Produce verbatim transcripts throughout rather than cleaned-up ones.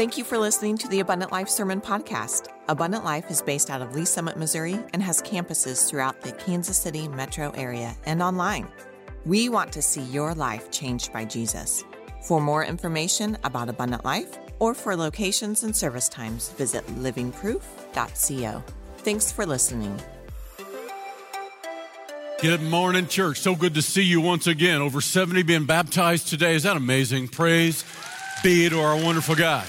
Thank you for listening to the Abundant Life Sermon Podcast. Abundant Life is based out of Lee Summit, Missouri, and has campuses throughout the Kansas City metro area and online. We want to see your life changed by Jesus. For more information about Abundant Life or for locations and service times, visit living proof dot co. Thanks for listening. Good morning, church. So good to see you once again. Over seventy being baptized today. Is that amazing? Praise be to our wonderful God.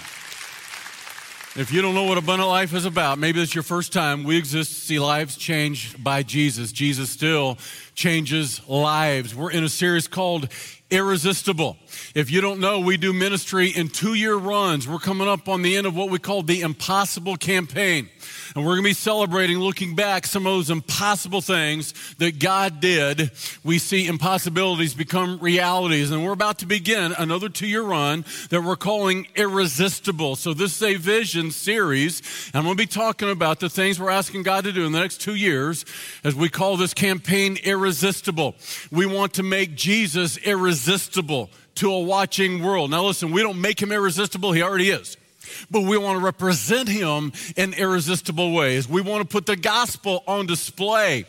If you don't know what Abundant Life is about, maybe it's your first time. We exist to see lives changed by Jesus. Jesus still changes lives. We're in a series called Irresistible. If you don't know, we do ministry in two-year runs. We're coming up on the end of what we call the Impossible Campaign. And we're going to be celebrating, looking back, some of those impossible things that God did. We see impossibilities become realities. And we're about to begin another two-year run that we're calling Irresistible. So this is a vision series. And I'm going to be talking about the things we're asking God to do in the next two years as we call this campaign Irresistible. We want to make Jesus irresistible to a watching world. Now listen, we don't make him irresistible. He already is. But we want to represent him in irresistible ways. We want to put the gospel on display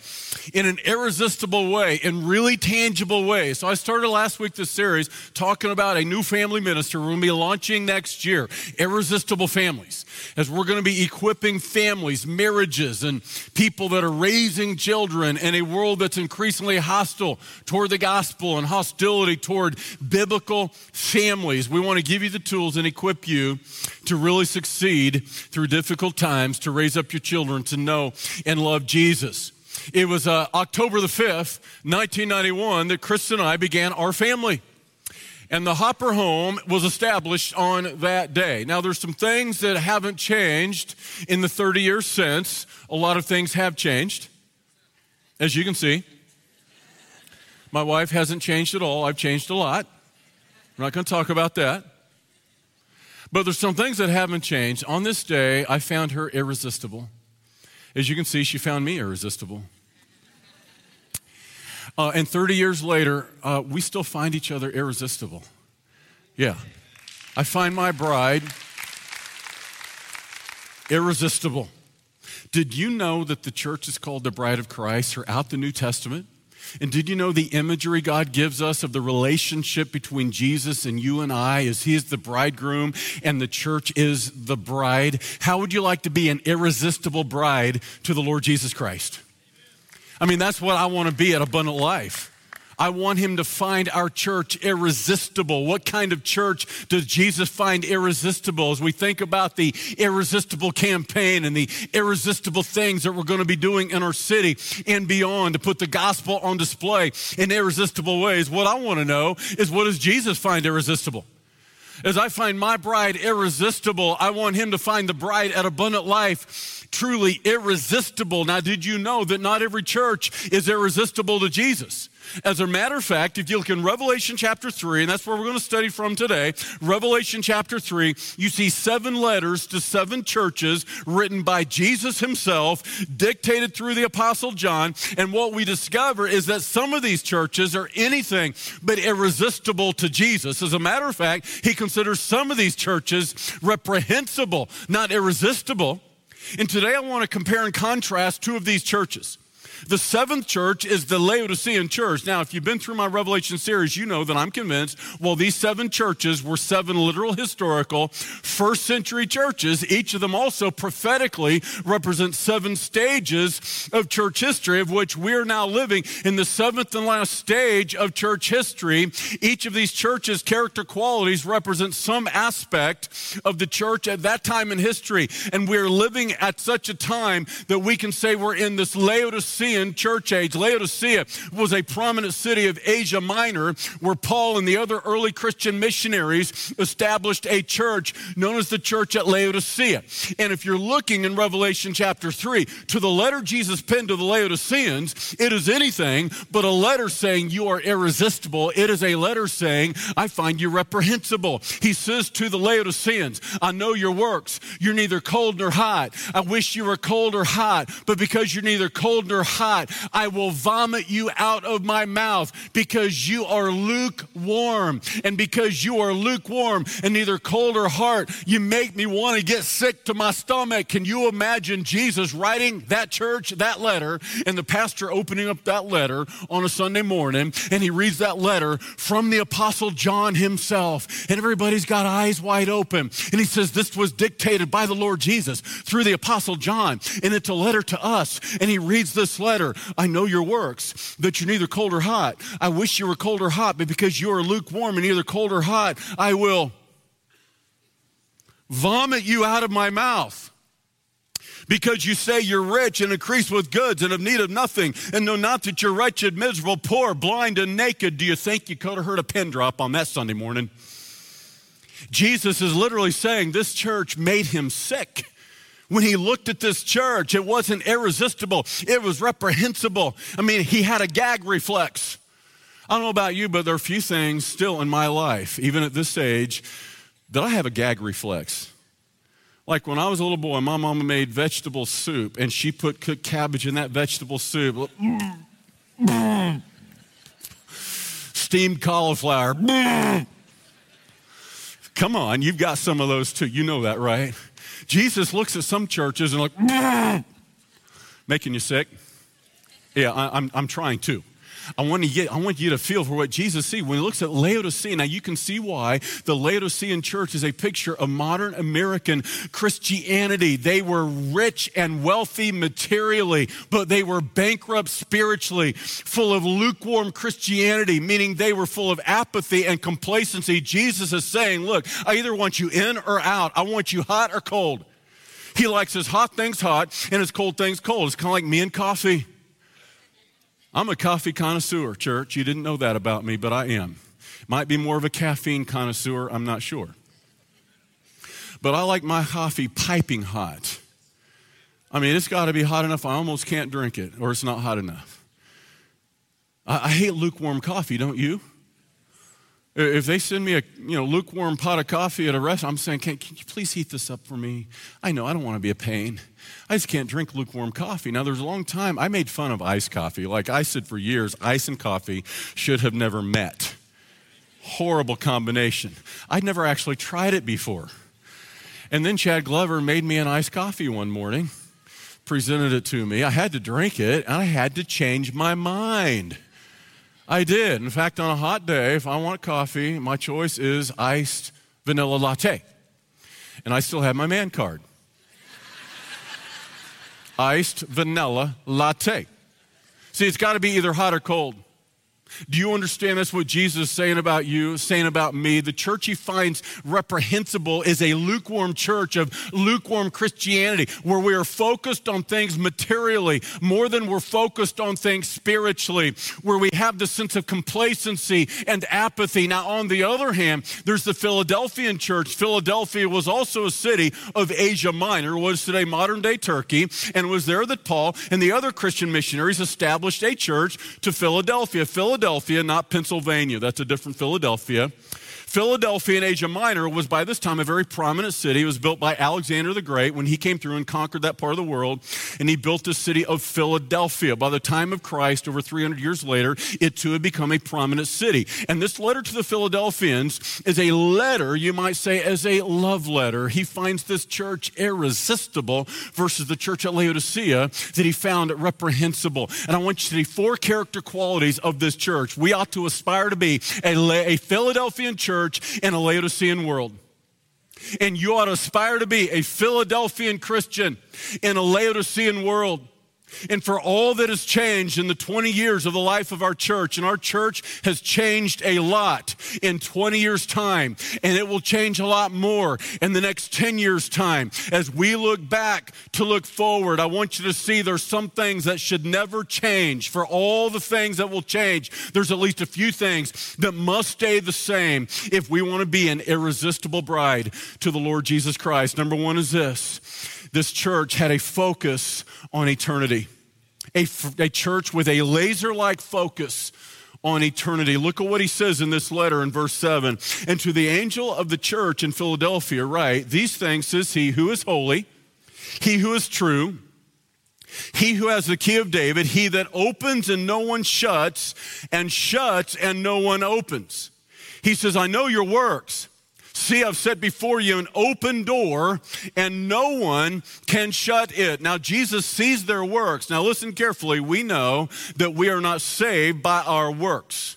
in an irresistible way, in really tangible ways. So I started last week this series talking about a new family ministry we're going to be launching next year, Irresistible Families, as we're going to be equipping families, marriages, and people that are raising children in a world that's increasingly hostile toward the gospel and hostility toward biblical families. We want to give you the tools and equip you to really succeed through difficult times, to raise up your children to know and love Jesus. It was uh, October the fifth, nineteen ninety-one, that Chris and I began our family. And the Hopper Home was established on that day. Now, there's some things that haven't changed in the thirty years since. A lot of things have changed, as you can see. My wife hasn't changed at all. I've changed a lot. I'm not going to talk about that. But there's some things that haven't changed. On this day, I found her irresistible. As you can see, she found me irresistible. Uh, and thirty years later, uh, we still find each other irresistible. Yeah. I find my bride irresistible. Did you know that the church is called the Bride of Christ throughout the New Testament? And did you know the imagery God gives us of the relationship between Jesus and you and I is he is the bridegroom and the church is the bride? How would you like to be an irresistible bride to the Lord Jesus Christ? I mean, that's what I want to be at Abundant Life. I want him to find our church irresistible. What kind of church does Jesus find irresistible? As we think about the irresistible campaign and the irresistible things that we're going to be doing in our city and beyond to put the gospel on display in irresistible ways, what I want to know is, what does Jesus find irresistible? As I find my bride irresistible, I want him to find the bride at Abundant Life truly irresistible. Now, did you know that not every church is irresistible to Jesus? As a matter of fact, if you look in Revelation chapter three, and that's where we're going to study from today, Revelation chapter three, you see seven letters to seven churches written by Jesus himself, dictated through the Apostle John, and what we discover is that some of these churches are anything but irresistible to Jesus. As a matter of fact, he considers some of these churches reprehensible, not irresistible. And today I want to compare and contrast two of these churches. The seventh church is the Laodicean church. Now, if you've been through my Revelation series, you know that I'm convinced, well, these seven churches were seven literal historical first century churches. Each of them also prophetically represents seven stages of church history, of which we're now living in the seventh and last stage of church history. Each of these churches' character qualities represent some aspect of the church at that time in history. And we're living at such a time that we can say we're in this Laodicean church age. Laodicea was a prominent city of Asia Minor where Paul and the other early Christian missionaries established a church known as the church at Laodicea. And if you're looking in Revelation chapter three, to the letter Jesus penned to the Laodiceans, it is anything but a letter saying you are irresistible. It is a letter saying I find you reprehensible. He says to the Laodiceans, I know your works. You're neither cold nor hot. I wish you were cold or hot, but because you're neither cold nor hot, hot. I will vomit you out of my mouth because you are lukewarm. And because you are lukewarm and neither cold or hot, you make me want to get sick to my stomach. Can you imagine Jesus writing that church, that letter, and the pastor opening up that letter on a Sunday morning, and he reads that letter from the Apostle John himself, and everybody's got eyes wide open. And he says, this was dictated by the Lord Jesus through the Apostle John, and it's a letter to us. And he reads this letter. I know your works, that you're neither cold or hot. I wish you were cold or hot, but because you are lukewarm and neither cold or hot, I will vomit you out of my mouth. Because you say you're rich and increase with goods and have need of nothing, and know not that you're wretched, miserable, poor, blind, and naked. Do you think you could have heard a pin drop on that Sunday morning? Jesus is literally saying this church made him sick. When he looked at this church, it wasn't irresistible. It was reprehensible. I mean, he had a gag reflex. I don't know about you, but there are a few things still in my life, even at this age, that I have a gag reflex. Like when I was a little boy, my mama made vegetable soup, and she put cooked cabbage in that vegetable soup. Steamed cauliflower. Come on, you've got some of those too. You know that, right? Jesus looks at some churches and like, making you sick. Yeah, I, I'm, I'm trying to. I want, to get, I want you to feel for what Jesus sees. When he looks at Laodicea, now you can see why the Laodicean church is a picture of modern American Christianity. They were rich and wealthy materially, but they were bankrupt spiritually, full of lukewarm Christianity, meaning they were full of apathy and complacency. Jesus is saying, look, I either want you in or out. I want you hot or cold. He likes his hot things hot and his cold things cold. It's kind of like me and coffee. I'm a coffee connoisseur, church. You didn't know that about me, but I am. Might be more of a caffeine connoisseur, I'm not sure. But I like my coffee piping hot. I mean, it's got to be hot enough I almost can't drink it, or it's not hot enough. I, I hate lukewarm coffee, don't you? If they send me a you know lukewarm pot of coffee at a restaurant, I'm saying, can, can you please heat this up for me? I know, I don't want to be a pain. I just can't drink lukewarm coffee. Now, there's a long time, I made fun of iced coffee. Like I said for years, ice and coffee should have never met. Horrible combination. I'd never actually tried it before. And then Chad Glover made me an iced coffee one morning, presented it to me. I had to drink it, and I had to change my mind. I did. In fact, on a hot day, if I want coffee, my choice is iced vanilla latte. And I still have my man card. Iced vanilla latte. See, it's got to be either hot or cold. Do you understand that's what Jesus is saying about you, saying about me? The church he finds reprehensible is a lukewarm church of lukewarm Christianity, where we are focused on things materially more than we're focused on things spiritually, where we have the sense of complacency and apathy. Now, on the other hand, there's the Philadelphian church. Philadelphia was also a city of Asia Minor, was today modern-day Turkey, and it was there that Paul and the other Christian missionaries established a church to Philadelphia. Philadelphia. Philadelphia, not Pennsylvania. That's a different Philadelphia. Philadelphia in Asia Minor was by this time a very prominent city. It was built by Alexander the Great when he came through and conquered that part of the world, and he built the city of Philadelphia. By the time of Christ, over three hundred years later, it too had become a prominent city. And this letter to the Philadelphians is a letter, you might say, as a love letter. He finds this church irresistible versus the church at Laodicea that he found reprehensible. And I want you to see four character qualities of this church. Church. We ought to aspire to be a, La- a Philadelphian church in a Laodicean world. And you ought to aspire to be a Philadelphian Christian in a Laodicean world. And for all that has changed in the twenty years of the life of our church, and our church has changed a lot in twenty years' time, and it will change a lot more in the next ten years' time. As we look back to look forward, I want you to see there's some things that should never change. For all the things that will change, there's at least a few things that must stay the same if we want to be an irresistible bride to the Lord Jesus Christ. Number one is this. This church had a focus on eternity, a, a church with a laser-like focus on eternity. Look at what he says in this letter in verse seven. And to the angel of the church in Philadelphia write, these things says he who is holy, he who is true, He who has the key of David, he that opens and no one shuts, and shuts and no one opens. He says, I know your works. See, I've set before you an open door, and no one can shut it. Now, Jesus sees their works. Now, listen carefully. We know that we are not saved by our works.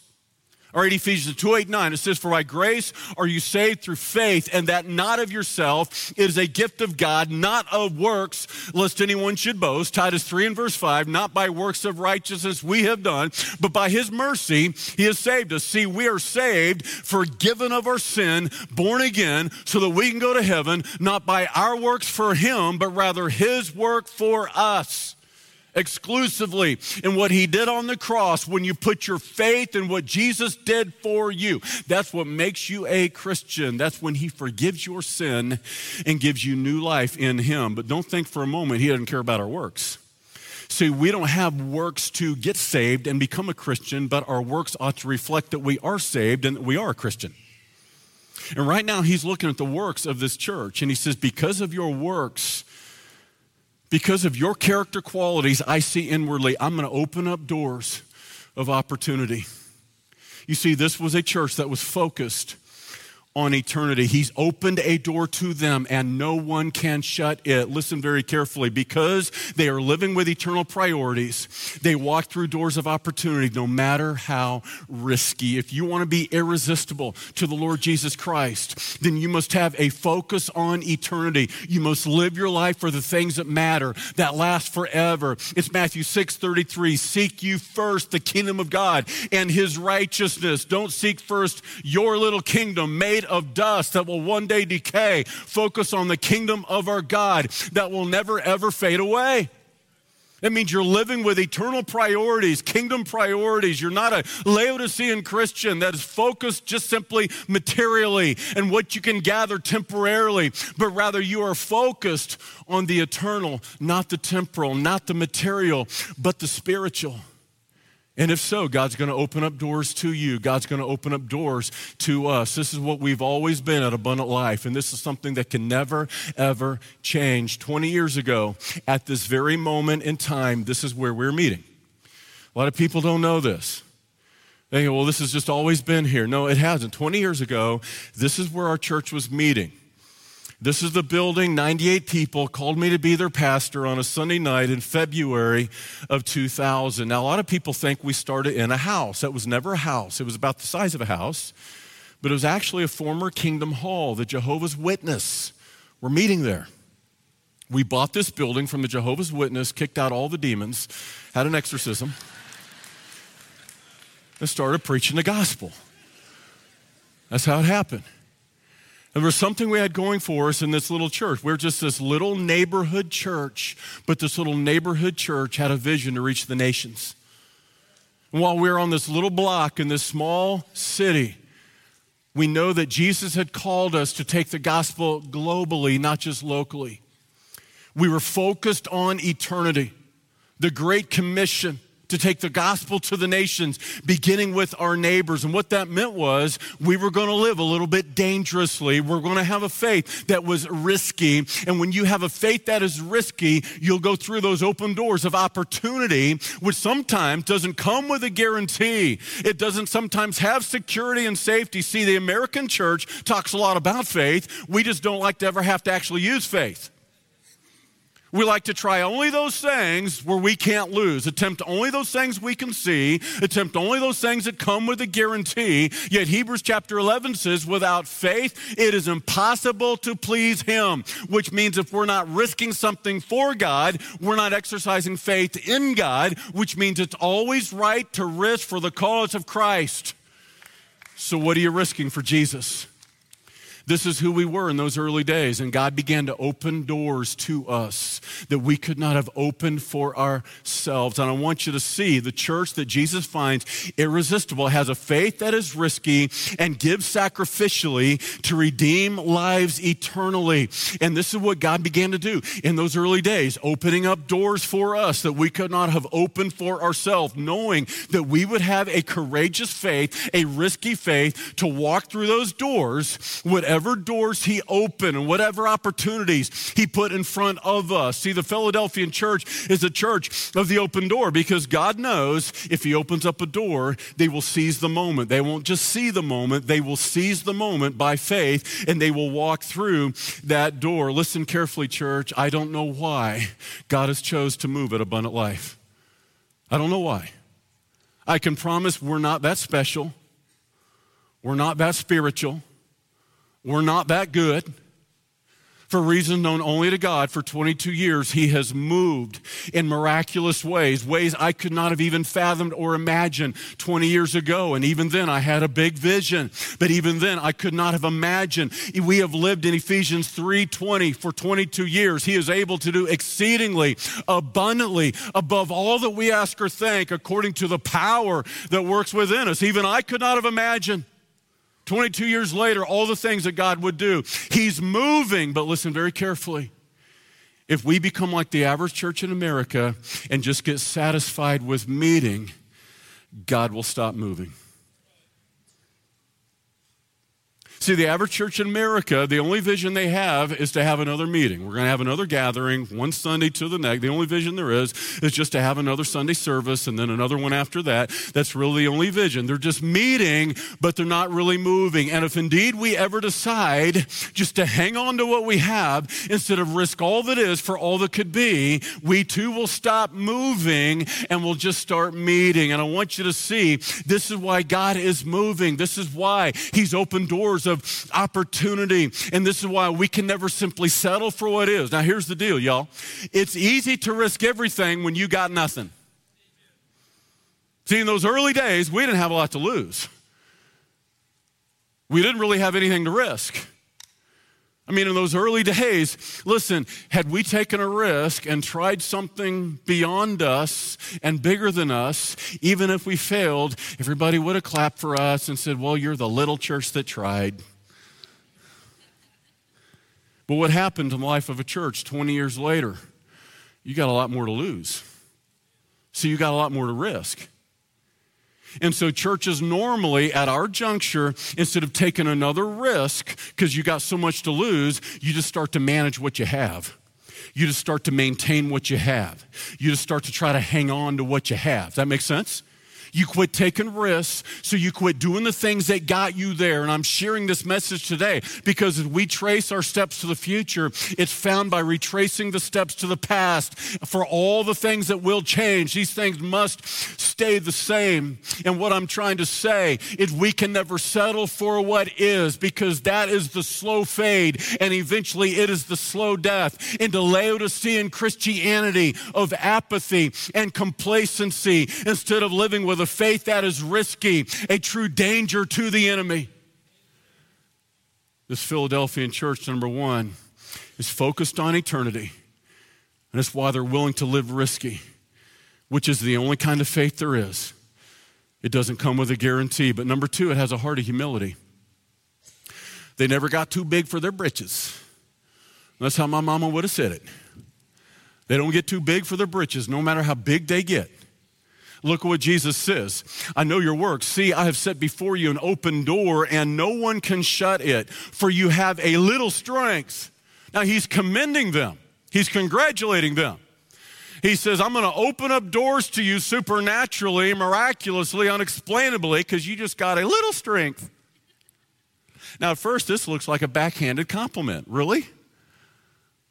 All right, Ephesians two eight nine, it says, for by grace are you saved through faith, and that not of yourself. It is a gift of God, not of works, lest anyone should boast. Titus three and verse five, not by works of righteousness we have done, but by his mercy he has saved us. See, we are saved, forgiven of our sin, born again, so that we can go to heaven, not by our works for him, but rather his work for us. Exclusively in what he did on the cross when you put your faith in what Jesus did for you. That's what makes you a Christian. That's when he forgives your sin and gives you new life in him. But don't think for a moment he doesn't care about our works. See, we don't have works to get saved and become a Christian, but our works ought to reflect that we are saved and that we are a Christian. And right now he's looking at the works of this church, and he says, because of your works, because of your character qualities, I see inwardly, I'm going to open up doors of opportunity. You see, this was a church that was focused on eternity. He's opened a door to them, and no one can shut it. Listen very carefully. Because they are living with eternal priorities, they walk through doors of opportunity, no matter how risky. If you want to be irresistible to the Lord Jesus Christ, then you must have a focus on eternity. You must live your life for the things that matter, that last forever. It's Matthew six thirty-three, seek you first the kingdom of God and his righteousness. Don't seek first your little kingdom made of dust that will one day decay. Focus on the kingdom of our God that will never, ever fade away. That means you're living with eternal priorities, kingdom priorities. You're not a Laodicean Christian that is focused just simply materially and what you can gather temporarily, but rather you are focused on the eternal, not the temporal, not the material, but the spiritual. And if so, God's going to open up doors to you. God's going to open up doors to us. This is what we've always been at Abundant Life, and this is something that can never, ever change. twenty years ago, at this very moment in time, this is where we're meeting. A lot of people don't know this. They go, well, this has just always been here. No, it hasn't. twenty years ago, this is where our church was meeting. This is the building. ninety-eight people called me to be their pastor on a Sunday night in February of two thousand. Now, a lot of people think we started in a house. That was never a house. It was about the size of a house, but it was actually a former Kingdom Hall. The Jehovah's Witness were meeting there. We bought this building from the Jehovah's Witness, kicked out all the demons, had an exorcism, and started preaching the gospel. That's how it happened. And there was something we had going for us in this little church. We were just this little neighborhood church, but this little neighborhood church had a vision to reach the nations. And while we were on this little block in this small city, we know that Jesus had called us to take the gospel globally, not just locally. We were focused on eternity, the Great Commission, to take the gospel to the nations, beginning with our neighbors. And what that meant was we were going to live a little bit dangerously. We're going to have a faith that was risky. And when you have a faith that is risky, you'll go through those open doors of opportunity, which sometimes doesn't come with a guarantee. It doesn't sometimes have security and safety. See, the American church talks a lot about faith. We just don't like to ever have to actually use faith. We like to try only those things where we can't lose, attempt only those things we can see, attempt only those things that come with a guarantee. Yet Hebrews chapter eleven says, without faith, it is impossible to please him, which means if we're not risking something for God, we're not exercising faith in God, which means it's always right to risk for the cause of Christ. So what are you risking for Jesus? This is who we were in those early days, and God began to open doors to us that we could not have opened for ourselves. And I want you to see the church that Jesus finds irresistible has a faith that is risky and gives sacrificially to redeem lives eternally. And this is what God began to do in those early days, opening up doors for us that we could not have opened for ourselves, knowing that we would have a courageous faith, a risky faith to walk through those doors, whatever whatever doors he opened and whatever opportunities he put in front of us. See, the Philadelphian church is a church of the open door because God knows if he opens up a door, they will seize the moment. They won't just see the moment, they will seize the moment by faith and they will walk through that door. Listen carefully, church. I don't know why God has chose to move at Abundant Life. I don't know why. I can promise we're not that special. We're not that spiritual. We're not that good. For reasons known only to God, for twenty-two years, he has moved in miraculous ways, ways I could not have even fathomed or imagined twenty years ago. And even then, I had a big vision. But even then, I could not have imagined. We have lived in Ephesians three twenty for twenty-two years. He is able to do exceedingly, abundantly, above all that we ask or think, according to the power that works within us. Even I could not have imagined. twenty-two years later, all the things that God would do. He's moving, but listen very carefully. If we become like the average church in America and just get satisfied with meeting, God will stop moving. See, the average church in America, the only vision they have is to have another meeting. We're going to have another gathering, one Sunday to the next. The only vision there is is just to have another Sunday service and then another one after that. That's really the only vision. They're just meeting, but they're not really moving. And if indeed we ever decide just to hang on to what we have instead of risk all that is for all that could be, we too will stop moving and we'll just start meeting. And I want you to see this is why God is moving. This is why he's opened doors of Of opportunity. And this is why we can never simply settle for what is. Now, here's the deal, y'all. It's easy to risk everything when you got nothing. See, in those early days, we didn't have a lot to lose. We didn't really have anything to risk. I mean, in those early days, listen, had we taken a risk and tried something beyond us and bigger than us, even if we failed, everybody would have clapped for us and said, well, you're the little church that tried. But what happened in the life of a church twenty years later? You got a lot more to lose. So you got a lot more to risk. And so churches normally at our juncture, instead of taking another risk because you got so much to lose, you just start to manage what you have. You just start to maintain what you have. You just start to try to hang on to what you have. Does that make sense? You quit taking risks, so you quit doing the things that got you there. And I'm sharing this message today because as we trace our steps to the future, it's found by retracing the steps to the past for all the things that will change. These things must stay the same. And what I'm trying to say is we can never settle for what is because that is the slow fade and eventually it is the slow death into Laodicean Christianity of apathy and complacency instead of living with a A faith that is risky, a true danger to the enemy. This Philadelphian church, number one, is focused on eternity. And that's why they're willing to live risky, which is the only kind of faith there is. It doesn't come with a guarantee. But number two, it has a heart of humility. They never got too big for their britches. That's how my mama would have said it. They don't get too big for their britches, no matter how big they get. Look what Jesus says. I know your works. See, I have set before you an open door and no one can shut it, for you have a little strength. Now he's commending them. He's congratulating them. He says, I'm going to open up doors to you supernaturally, miraculously, unexplainably, because you just got a little strength. Now at first this looks like a backhanded compliment. Really?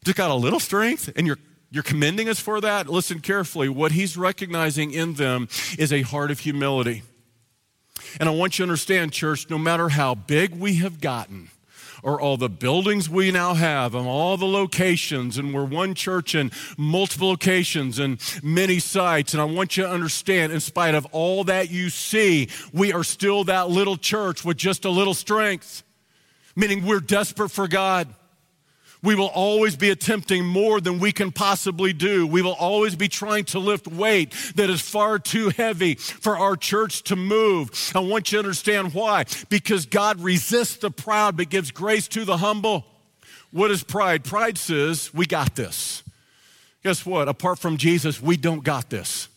Just got a little strength and you're You're commending us for that? Listen carefully. What he's recognizing in them is a heart of humility. And I want you to understand, church, no matter how big we have gotten or all the buildings we now have and all the locations, and we're one church in multiple locations and many sites, and I want you to understand, in spite of all that you see, we are still that little church with just a little strength, meaning we're desperate for God. We will always be attempting more than we can possibly do. We will always be trying to lift weight that is far too heavy for our church to move. I want you to understand why. Because God resists the proud but gives grace to the humble. What is pride? Pride says, we got this. Guess what? Apart from Jesus, we don't got this.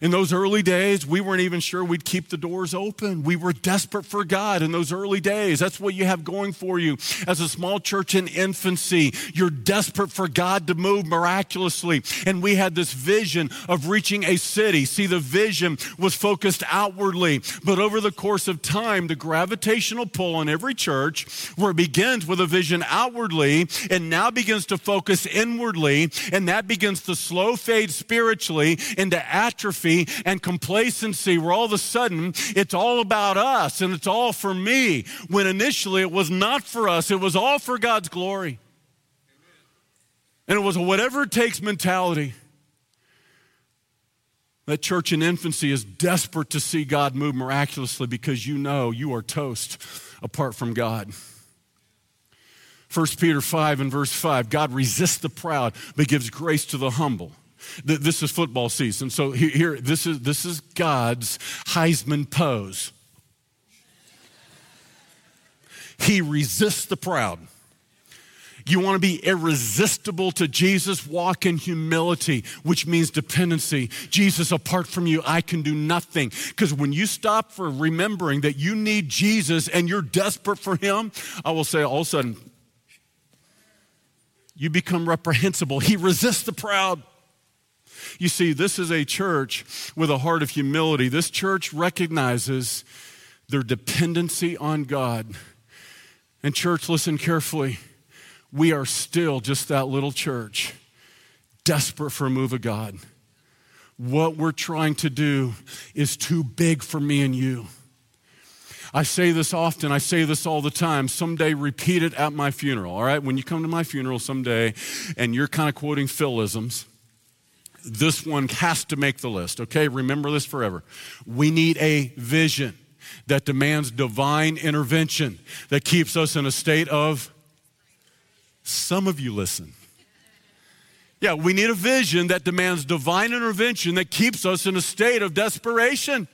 In those early days, we weren't even sure we'd keep the doors open. We were desperate for God in those early days. That's what you have going for you as a small church in infancy. You're desperate for God to move miraculously. And we had this vision of reaching a city. See, the vision was focused outwardly. But over the course of time, the gravitational pull on every church, where it begins with a vision outwardly and now begins to focus inwardly, and that begins to slow fade spiritually into atrophy and complacency, where all of a sudden it's all about us and it's all for me, when initially it was not for us, it was all for God's glory. Amen. And it was a whatever it takes mentality. That church in infancy is desperate to see God move miraculously, because you know you are toast apart from God. First Peter five and verse five, God resists the proud but gives grace to the humble. This is football season, so here, this is this is God's Heisman pose. He resists the proud. You want to be irresistible to Jesus? Walk in humility, which means dependency. Jesus, apart from you, I can do nothing. Because when you stop for remembering that you need Jesus and you're desperate for him, I will say all of a sudden, you become reprehensible. He resists the proud. You see, this is a church with a heart of humility. This church recognizes their dependency on God. And church, listen carefully. We are still just that little church, desperate for a move of God. What we're trying to do is too big for me and you. I say this often, I say this all the time, someday repeat it at my funeral, all right? When you come to my funeral someday and you're kind of quoting Philisms, this one has to make the list, okay? Remember this forever. We need a vision that demands divine intervention, that keeps us in a state of, some of you listen. Yeah, we need a vision that demands divine intervention, that keeps us in a state of desperation,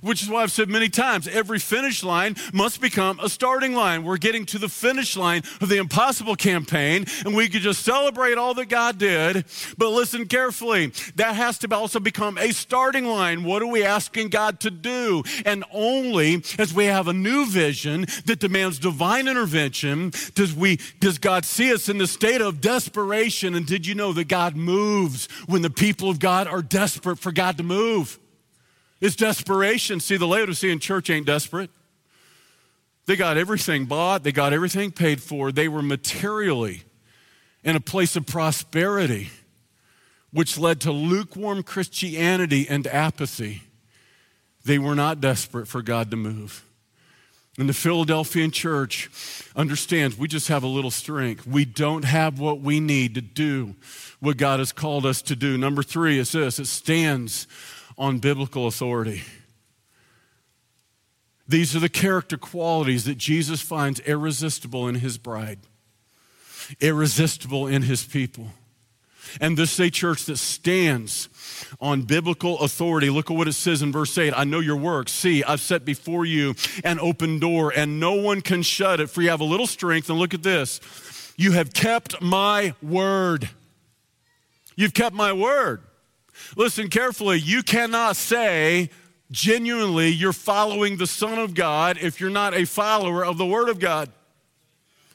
which is why I've said many times, every finish line must become a starting line. We're getting to the finish line of the impossible campaign, and we could just celebrate all that God did, but listen carefully, that has to also become a starting line. What are we asking God to do? And only as we have a new vision that demands divine intervention does we does God see us in the state of desperation. And did you know that God moves when the people of God are desperate for God to move? It's desperation. See, the Laodicean church ain't desperate. They got everything bought. They got everything paid for. They were materially in a place of prosperity, which led to lukewarm Christianity and apathy. They were not desperate for God to move. And the Philadelphian church understands we just have a little strength. We don't have what we need to do what God has called us to do. Number three is this. It stands on biblical authority. These are the character qualities that Jesus finds irresistible in his bride, irresistible in his people. And this is a church that stands on biblical authority. Look at what it says in verse eight. I know your works. See, I've set before you an open door, and no one can shut it, for you have a little strength. And look at this. You have kept my word. You've kept my word. Listen carefully, you cannot say genuinely you're following the Son of God if you're not a follower of the Word of God.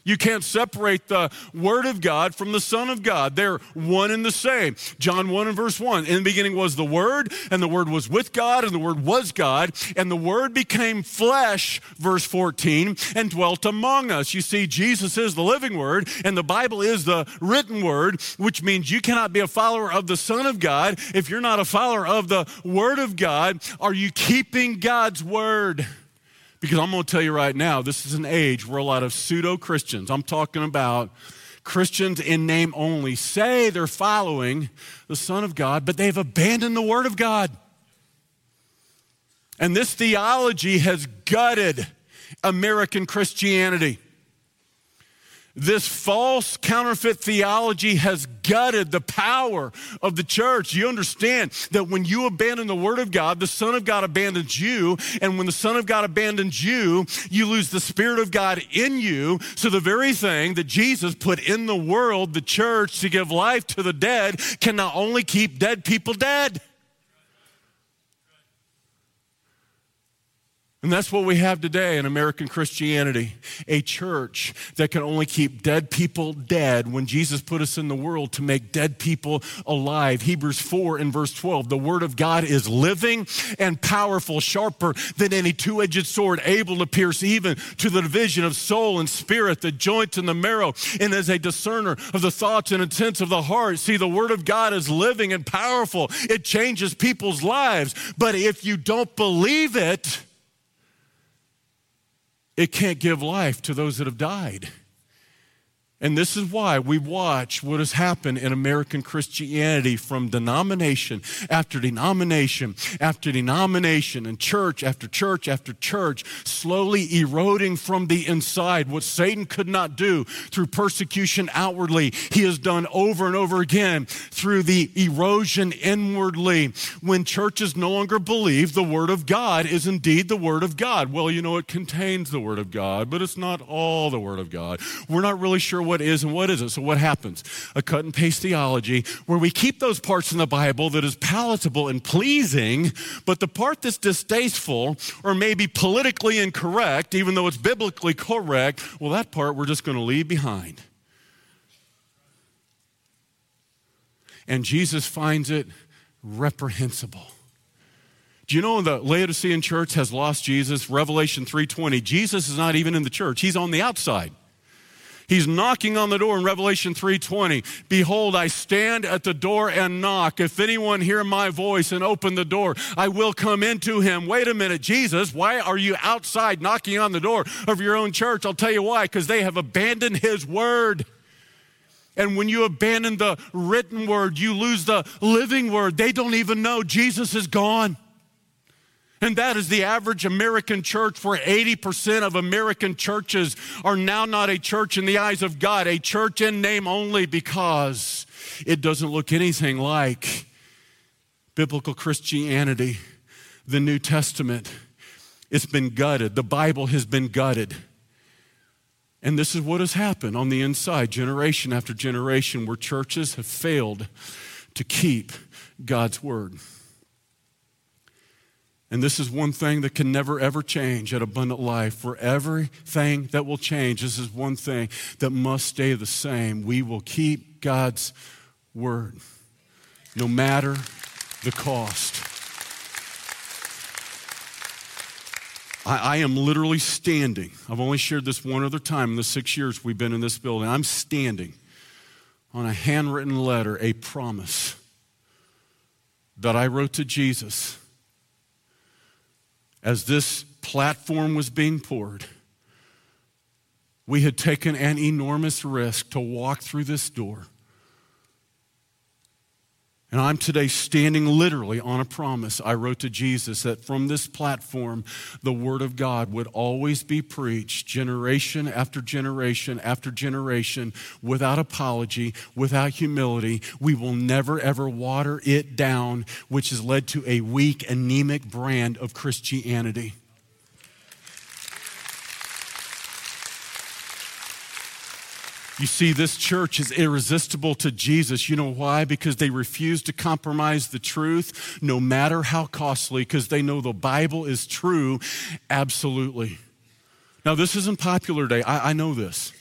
You can't separate the Word of God from the Son of God. They're one and the same. John one and verse one, in the beginning was the Word, and the Word was with God, and the Word was God, and the Word became flesh, verse fourteen, and dwelt among us. You see, Jesus is the living Word, and the Bible is the written Word, which means you cannot be a follower of the Son of God if you're not a follower of the Word of God. Are you keeping God's Word? Because I'm going to tell you right now, this is an age where a lot of pseudo-Christians, I'm talking about Christians in name only, say they're following the Son of God, but they've abandoned the Word of God. And this theology has gutted American Christianity. This false counterfeit theology has gutted the power of the church. You understand that when you abandon the Word of God, the Son of God abandons you. And when the Son of God abandons you, you lose the Spirit of God in you. So the very thing that Jesus put in the world, the church, to give life to the dead, can not only keep dead people dead, And that's what we have today in American Christianity, a church that can only keep dead people dead when Jesus put us in the world to make dead people alive. Hebrews four and verse twelve, the word of God is living and powerful, sharper than any two-edged sword, able to pierce even to the division of soul and spirit, the joints and the marrow, and as a discerner of the thoughts and intents of the heart. See, the word of God is living and powerful. It changes people's lives. But if you don't believe it, it can't give life to those that have died. And this is why we watch what has happened in American Christianity from denomination after denomination after denomination and church after church after church, slowly eroding from the inside. What Satan could not do through persecution outwardly, he has done over and over again through the erosion inwardly. When churches no longer believe the Word of God is indeed the Word of God. Well, you know, it contains the Word of God, but it's not all the Word of God. We're not really sure what is and what isn't. So what happens? A cut and paste theology where we keep those parts in the Bible that is palatable and pleasing, but the part that's distasteful or maybe politically incorrect, even though it's biblically correct, well, that part we're just going to leave behind. And Jesus finds it reprehensible. Do you know the Laodicean church has lost Jesus? Revelation three twenty, Jesus is not even in the church. He's on the outside. He's knocking on the door in Revelation three twenty. Behold, I stand at the door and knock. If anyone hear my voice and open the door, I will come into him. Wait a minute, Jesus, why are you outside knocking on the door of your own church? I'll tell you why, because they have abandoned his word. And when you abandon the written word, you lose the living word. They don't even know Jesus is gone. And that is the average American church, where eighty percent of American churches are now not a church in the eyes of God, a church in name only, because it doesn't look anything like biblical Christianity. The New Testament, it's been gutted. The Bible has been gutted. And this is what has happened on the inside, generation after generation, where churches have failed to keep God's word. And this is one thing that can never, ever change at Abundant Life. For everything that will change, this is one thing that must stay the same. We will keep God's word, no matter the cost. I, I am literally standing. I've only shared this one other time in the six years we've been in this building. I'm standing on a handwritten letter, a promise that I wrote to Jesus as this platform was being poured. We had taken an enormous risk to walk through this door. And I'm today standing literally on a promise I wrote to Jesus that from this platform, the Word of God would always be preached generation after generation after generation without apology, without humility. We will never, ever water it down, which has led to a weak, anemic brand of Christianity. You see, this church is irresistible to Jesus. You know why? Because they refuse to compromise the truth, no matter how costly, because they know the Bible is true, absolutely. Now, this isn't popular today. I, I know this.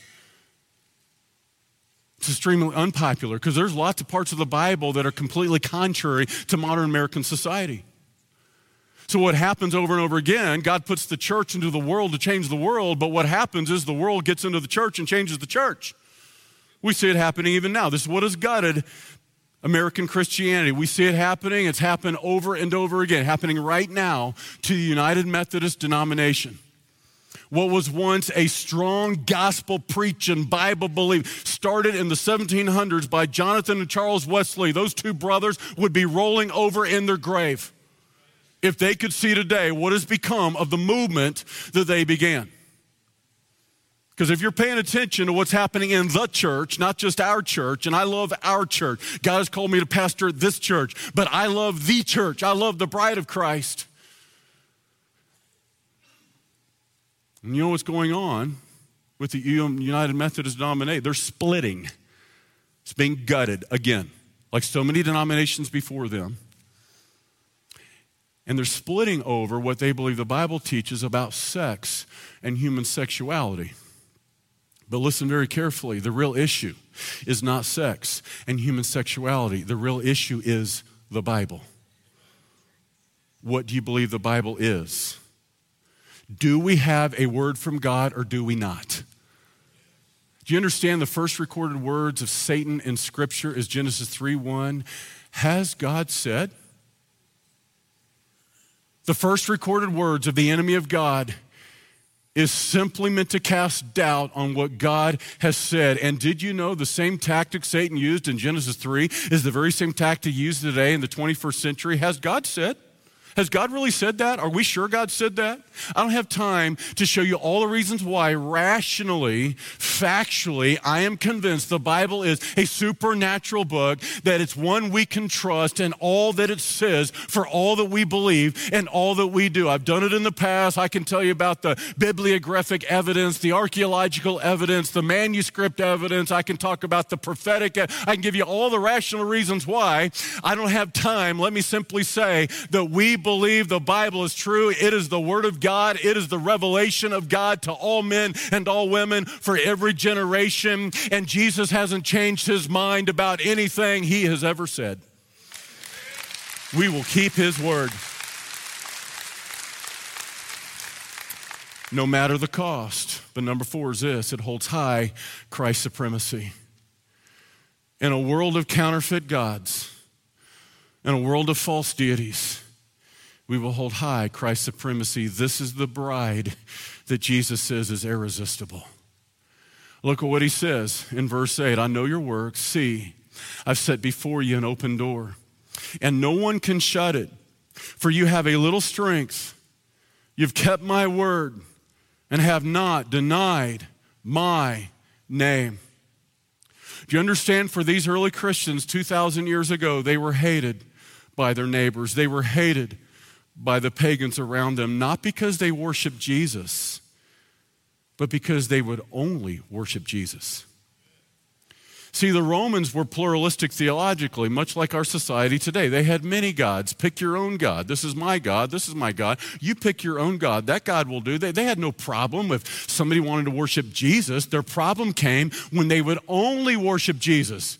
It's extremely unpopular, because there's lots of parts of the Bible that are completely contrary to modern American society. So what happens over and over again, God puts the church into the world to change the world, but what happens is the world gets into the church and changes the church. We see it happening even now. This is what has gutted American Christianity. We see it happening. It's happened over and over again, happening right now to the United Methodist denomination. What was once a strong gospel preaching, Bible belief, started in the seventeen hundreds by Jonathan and Charles Wesley. Those two brothers would be rolling over in their grave if they could see today what has become of the movement that they began. Because if you're paying attention to what's happening in the church, not just our church, and I love our church. God has called me to pastor this church, but I love the church. I love the bride of Christ. And you know what's going on with the United Methodist denomination? They're splitting. It's being gutted again, like so many denominations before them. And they're splitting over what they believe the Bible teaches about sex and human sexuality. But listen very carefully. The real issue is not sex and human sexuality. The real issue is the Bible. What do you believe the Bible is? Do we have a word from God or do we not? Do you understand the first recorded words of Satan in Scripture is Genesis three one? Has God said? The first recorded words of the enemy of God is simply meant to cast doubt on what God has said. And did you know the same tactic Satan used in Genesis three is the very same tactic used today in the twenty-first century? Has God said? Has God really said that? Are we sure God said that? I don't have time to show you all the reasons why rationally, factually, I am convinced the Bible is a supernatural book, that it's one we can trust and all that it says for all that we believe and all that we do. I've done it in the past. I can tell you about the bibliographic evidence, the archaeological evidence, the manuscript evidence. I can talk about the prophetic. I can give you all the rational reasons why. I don't have time. Let me simply say that we believe the Bible is true. It is the Word of God. It is the revelation of God to all men and all women for every generation. And Jesus hasn't changed his mind about anything he has ever said. We will keep his word, no matter the cost. But number four is this: it holds high Christ's supremacy. In a world of counterfeit gods, in a world of false deities, we will hold high Christ's supremacy. This is the bride that Jesus says is irresistible. Look at what he says in verse eight. I know your works. See, I've set before you an open door, and no one can shut it. For you have a little strength. You've kept my word and have not denied my name. Do you understand? For these early Christians two thousand years ago, they were hated by their neighbors. They were hated by the pagans around them, not because they worshiped Jesus, but because they would only worship Jesus. See, the Romans were pluralistic theologically, much like our society today. They had many gods. Pick your own God. This is my God. This is my God. You pick your own God. That God will do. They, they had no problem if somebody wanted to worship Jesus. Their problem came when they would only worship Jesus.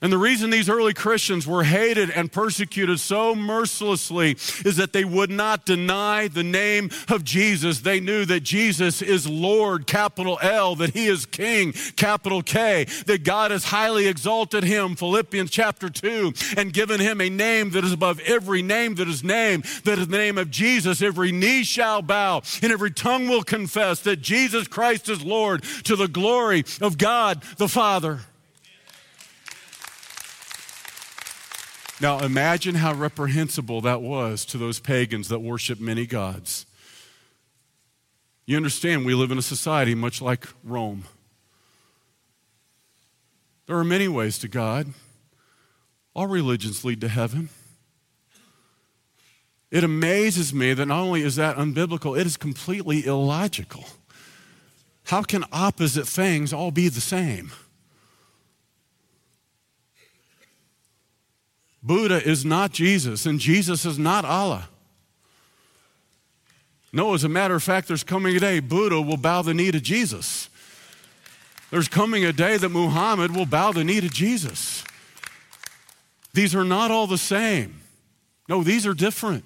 And the reason these early Christians were hated and persecuted so mercilessly is that they would not deny the name of Jesus. They knew that Jesus is Lord, capital L, that he is King, capital K, that God has highly exalted him, Philippians chapter two, and given him a name that is above every name that is named, that in the name of Jesus every knee shall bow and every tongue will confess that Jesus Christ is Lord, to the glory of God the Father. Now imagine how reprehensible that was to those pagans that worship many gods. You understand, we live in a society much like Rome. There are many ways to God. All religions lead to heaven. It amazes me that not only is that unbiblical, it is completely illogical. How can opposite things all be the same? Buddha is not Jesus, and Jesus is not Allah. No, as a matter of fact, there's coming a day Buddha will bow the knee to Jesus. There's coming a day that Muhammad will bow the knee to Jesus. These are not all the same. No, these are different.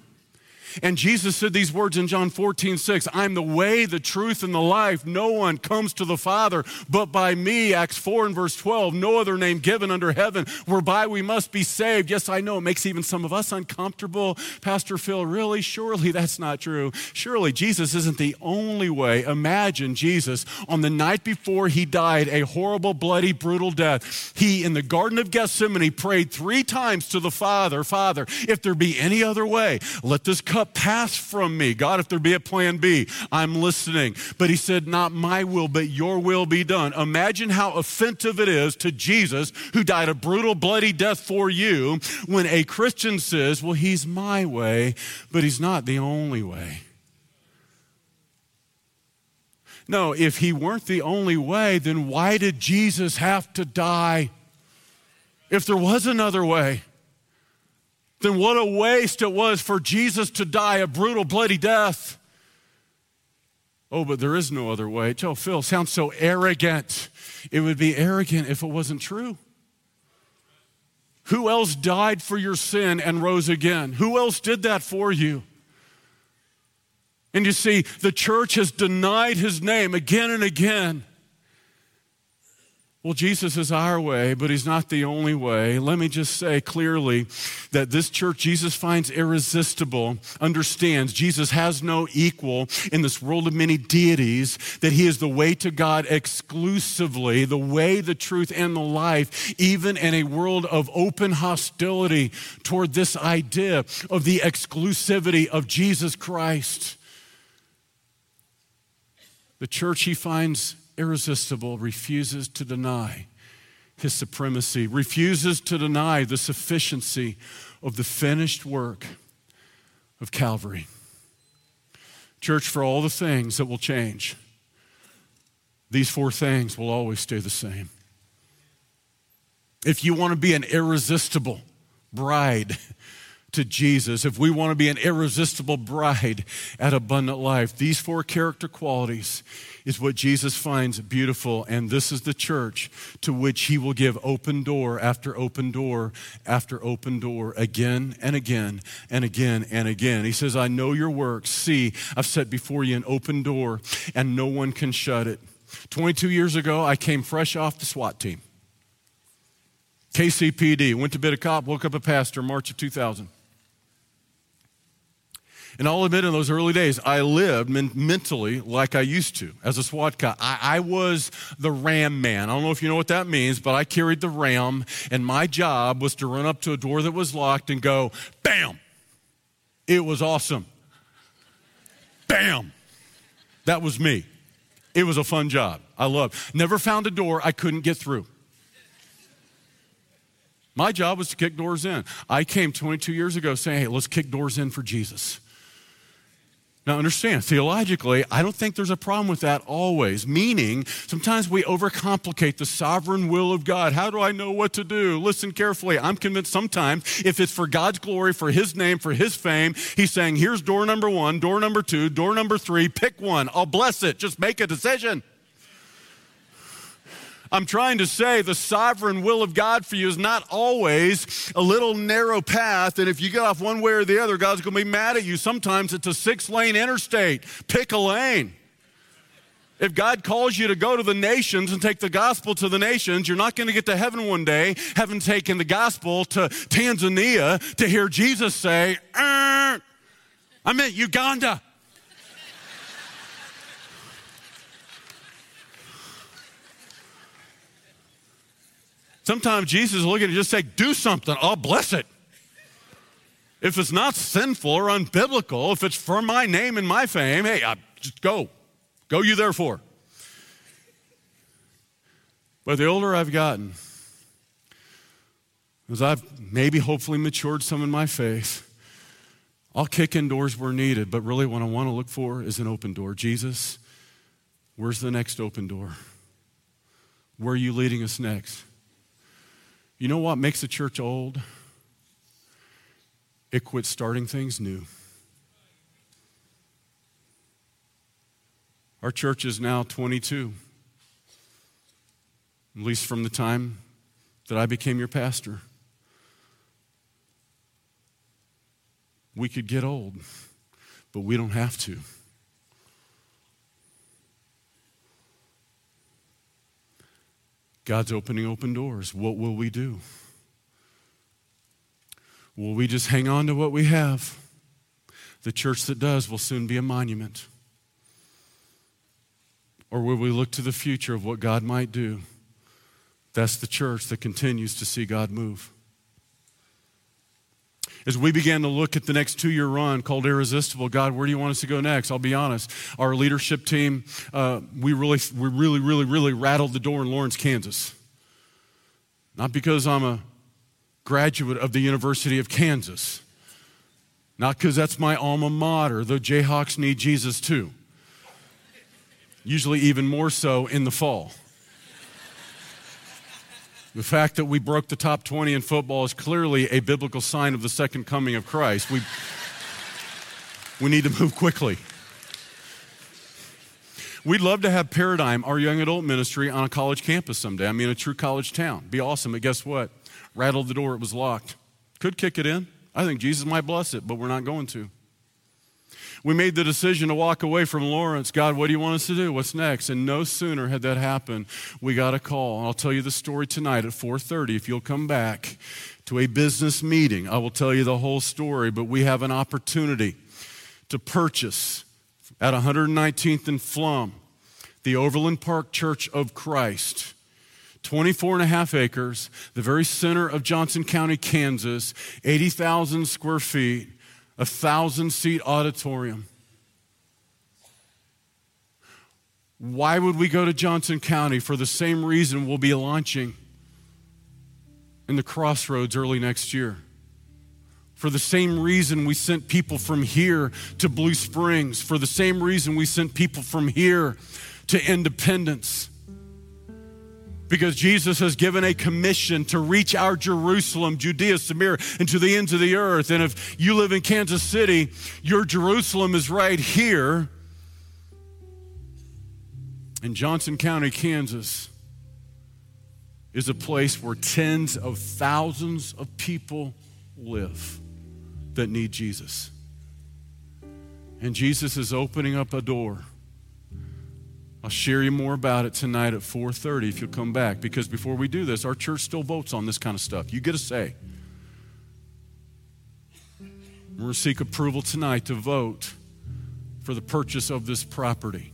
And Jesus said these words in John fourteen six, I'm the way, the truth, and the life. No one comes to the Father but by me. Acts four and verse twelve, no other name given under heaven whereby we must be saved. Yes, I know it makes even some of us uncomfortable. Pastor Phil, really? Surely that's not true. Surely Jesus isn't the only way. Imagine Jesus on the night before he died a horrible, bloody, brutal death. He, in the Garden of Gethsemane, prayed three times to the Father, Father, if there be any other way, let this cup pass from me. God, if there be a plan B, I'm listening. But he said, not my will, but your will be done. Imagine how offensive it is to Jesus, who died a brutal, bloody death for you, when a Christian says, well, he's my way, but he's not the only way. No, if he weren't the only way, then why did Jesus have to die if there was another way? then what a waste it was for Jesus to die a brutal, bloody death. Oh, but there is no other way. Joe, Phil, sounds so arrogant. It would be arrogant if it wasn't true. Who else died for your sin and rose again? Who else did that for you? And you see, the church has denied his name again and again. Well, Jesus is our way, but he's not the only way. Let me just say clearly that this church Jesus finds irresistible understands Jesus has no equal in this world of many deities, that he is the way to God exclusively, the way, the truth, and the life, even in a world of open hostility toward this idea of the exclusivity of Jesus Christ. The church he finds irresistible refuses to deny his supremacy, refuses to deny the sufficiency of the finished work of Calvary. Church, for all the things that will change, these four things will always stay the same. If you want to be an irresistible bride to Jesus, if we want to be an irresistible bride at Abundant Life, these four character qualities is what Jesus finds beautiful, and this is the church to which he will give open door after open door after open door again and again and again and again. He says, I know your works. See, I've set before you an open door, and no one can shut it. twenty-two years ago, I came fresh off the SWAT team. K C P D, went to bed a cop, woke up a pastor, March of two thousand. And I'll admit, in those early days, I lived men- mentally like I used to as a SWAT guy. I-, I was the ram man. I don't know if you know what that means, but I carried the ram, and my job was to run up to a door that was locked and go, bam! It was awesome. Bam! That was me. It was a fun job. I loved it. Never found a door I couldn't get through. My job was to kick doors in. I came twenty-two years ago saying, hey, let's kick doors in for Jesus. Now understand, theologically, I don't think there's a problem with that always, meaning sometimes we overcomplicate the sovereign will of God. How do I know what to do? Listen carefully. I'm convinced sometimes if it's for God's glory, for his name, for his fame, he's saying, here's door number one, door number two, door number three, pick one. I'll bless it. Just make a decision. I'm trying to say the sovereign will of God for you is not always a little narrow path, and if you get off one way or the other, God's going to be mad at you. Sometimes it's a six-lane interstate. Pick a lane. If God calls you to go to the nations and take the gospel to the nations, you're not going to get to heaven one day having taken the gospel to Tanzania to hear Jesus say, er, I'm in Uganda. Sometimes Jesus is looking to just say, do something, I'll bless it. If it's not sinful or unbiblical, if it's for my name and my fame, hey, I, just go. Go you therefore. But the older I've gotten, as I've maybe hopefully matured some in my faith, I'll kick in doors where needed, but really what I want to look for is an open door. Jesus, where's the next open door? Where are you leading us next? You know what makes a church old? It quits starting things new. Our church is now twenty-two, at least from the time that I became your pastor. We could get old, but we don't have to. God's opening open doors. What will we do? Will we just hang on to what we have? The church that does will soon be a monument. Or will we look to the future of what God might do? That's the church that continues to see God move. As we began to look at the next two-year run called Irresistible, God, where do you want us to go next? I'll be honest. Our leadership team, uh, we really, we really, really, really rattled the door in Lawrence, Kansas. Not because I'm a graduate of the University of Kansas. Not because that's my alma mater, though Jayhawks need Jesus too. Usually even more so in the fall. The fact that we broke the top twenty in football is clearly a biblical sign of the second coming of Christ. We, we need to move quickly. We'd love to have Paradigm, our young adult ministry, on a college campus someday. I mean, a true college town. Be awesome, but guess what? Rattled the door, it was locked. Could kick it in. I think Jesus might bless it, but we're not going to. We made the decision to walk away from Lawrence. God, what do you want us to do? What's next? And no sooner had that happened, we got a call. And I'll tell you the story tonight at four thirty. If you'll come back to a business meeting, I will tell you the whole story. But we have an opportunity to purchase at one hundred nineteenth and Flum, the Overland Park Church of Christ, twenty-four and a half acres, the very center of Johnson County, Kansas, eighty thousand square feet, a one thousand seat auditorium. Why would we go to Johnson County? For the same reason we'll be launching in the Crossroads early next year. For the same reason we sent people from here to Blue Springs. For the same reason we sent people from here to Independence. Because Jesus has given a commission to reach our Jerusalem, Judea, Samaria, and to the ends of the earth. And if you live in Kansas City, your Jerusalem is right here in Johnson County, Kansas, is a place where tens of thousands of people live that need Jesus. And Jesus is opening up a door. I'll share you more about it tonight at four thirty if you'll come back, because before we do this, our church still votes on this kind of stuff. You get a say. We're going to seek approval tonight to vote for the purchase of this property.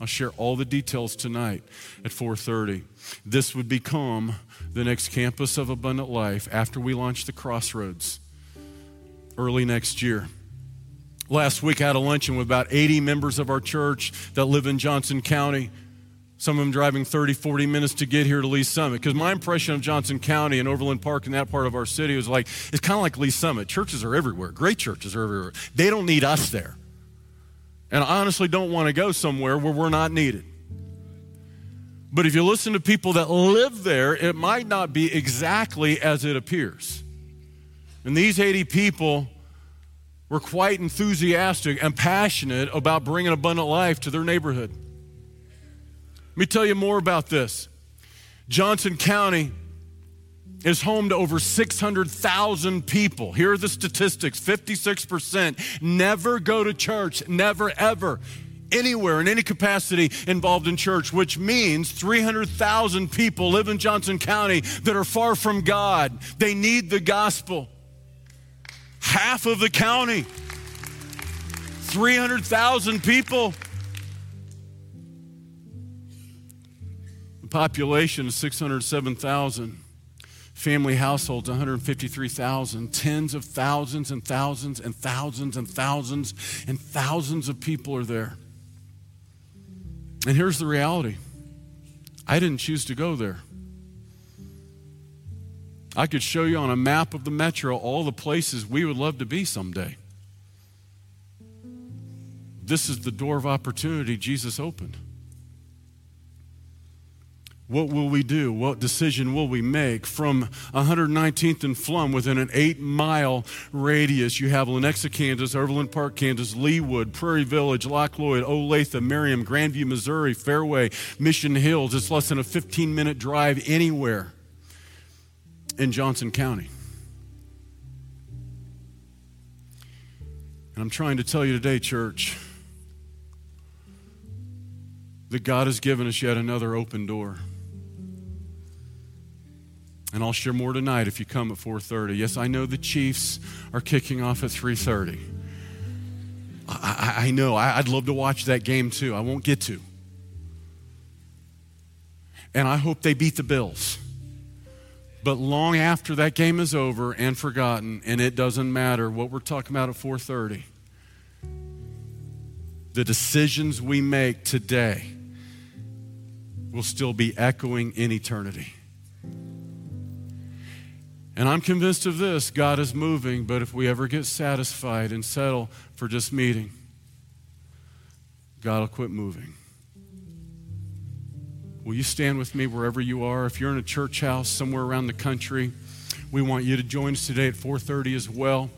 I'll share all the details tonight at four thirty. This would become the next campus of Abundant Life after we launch the Crossroads early next year. Last week, I had a luncheon with about eighty members of our church that live in Johnson County. Some of them driving thirty, forty minutes to get here to Lee Summit. Because my impression of Johnson County and Overland Park and that part of our city was like, it's kind of like Lee Summit. Churches are everywhere. Great churches are everywhere. They don't need us there. And I honestly don't want to go somewhere where we're not needed. But if you listen to people that live there, it might not be exactly as it appears. And these eighty people were quite enthusiastic and passionate about bringing Abundant Life to their neighborhood. Let me tell you more about this. Johnson County is home to over six hundred thousand people. Here are the statistics. fifty-six percent never go to church, never ever, anywhere in any capacity involved in church, which means three hundred thousand people live in Johnson County that are far from God. They need the gospel. Half of the county, three hundred thousand people. The population is six hundred seven thousand. Family households, one hundred fifty-three thousand, tens of thousands and thousands and thousands and thousands and thousands of people are there. And here's the reality. I didn't choose to go there. I could show you on a map of the metro all the places we would love to be someday. This is the door of opportunity Jesus opened. What will we do? What decision will we make? From one hundred nineteenth and Flum, within an eight-mile radius, you have Lenexa, Kansas, Overland Park, Kansas, Leawood, Prairie Village, Lock Lloyd, Olathe, Merriam, Grandview, Missouri, Fairway, Mission Hills. It's less than a fifteen-minute drive anywhere in Johnson County. And I'm trying to tell you today, church, that God has given us yet another open door. And I'll share more tonight if you come at four thirty. Yes, I know the Chiefs are kicking off at three thirty. I, I, I know. I, I'd love to watch that game too. I won't get to. And I hope they beat the Bills. But long after that game is over and forgotten, and it doesn't matter what we're talking about at four thirty, the decisions we make today will still be echoing in eternity. And I'm convinced of this, God is moving, but if we ever get satisfied and settle for just meeting, God will quit moving. Will you stand with me wherever you are? If you're in a church house somewhere around the country, we want you to join us today at four thirty as well.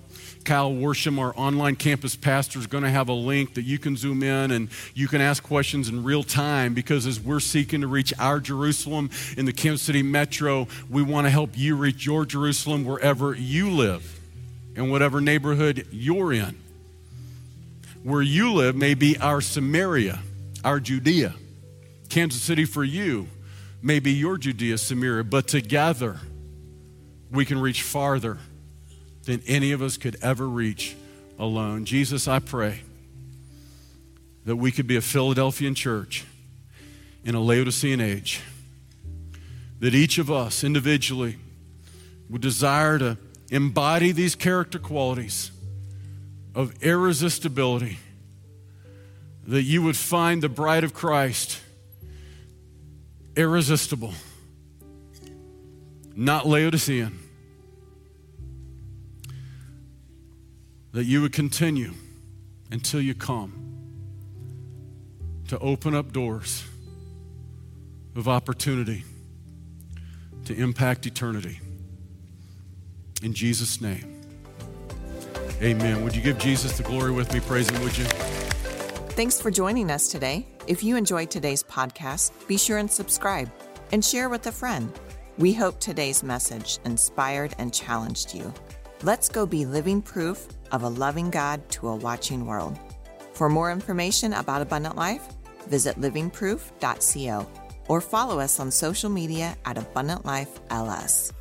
Kyle Worsham, our online campus pastor, is going to have a link that you can zoom in and you can ask questions in real time, because as we're seeking to reach our Jerusalem in the Kansas City metro, we want to help you reach your Jerusalem wherever you live, in whatever neighborhood you're in. Where you live may be our Samaria, our Judea. Kansas City for you may be your Judea, Samaria, but together we can reach farther than any of us could ever reach alone. Jesus, I pray that we could be a Philadelphian church in a Laodicean age, that each of us individually would desire to embody these character qualities of irresistibility, that you would find the bride of Christ irresistible, not Laodicean, that you would continue until you come to open up doors of opportunity to impact eternity. In Jesus' name, amen. Would you give Jesus the glory with me? Praise him, would you? Thanks for joining us today. If you enjoyed today's podcast, be sure and subscribe and share with a friend. We hope today's message inspired and challenged you. Let's go be living proof of a loving God to a watching world. For more information about Abundant Life, visit living proof dot co or follow us on social media at Abundant Life L S.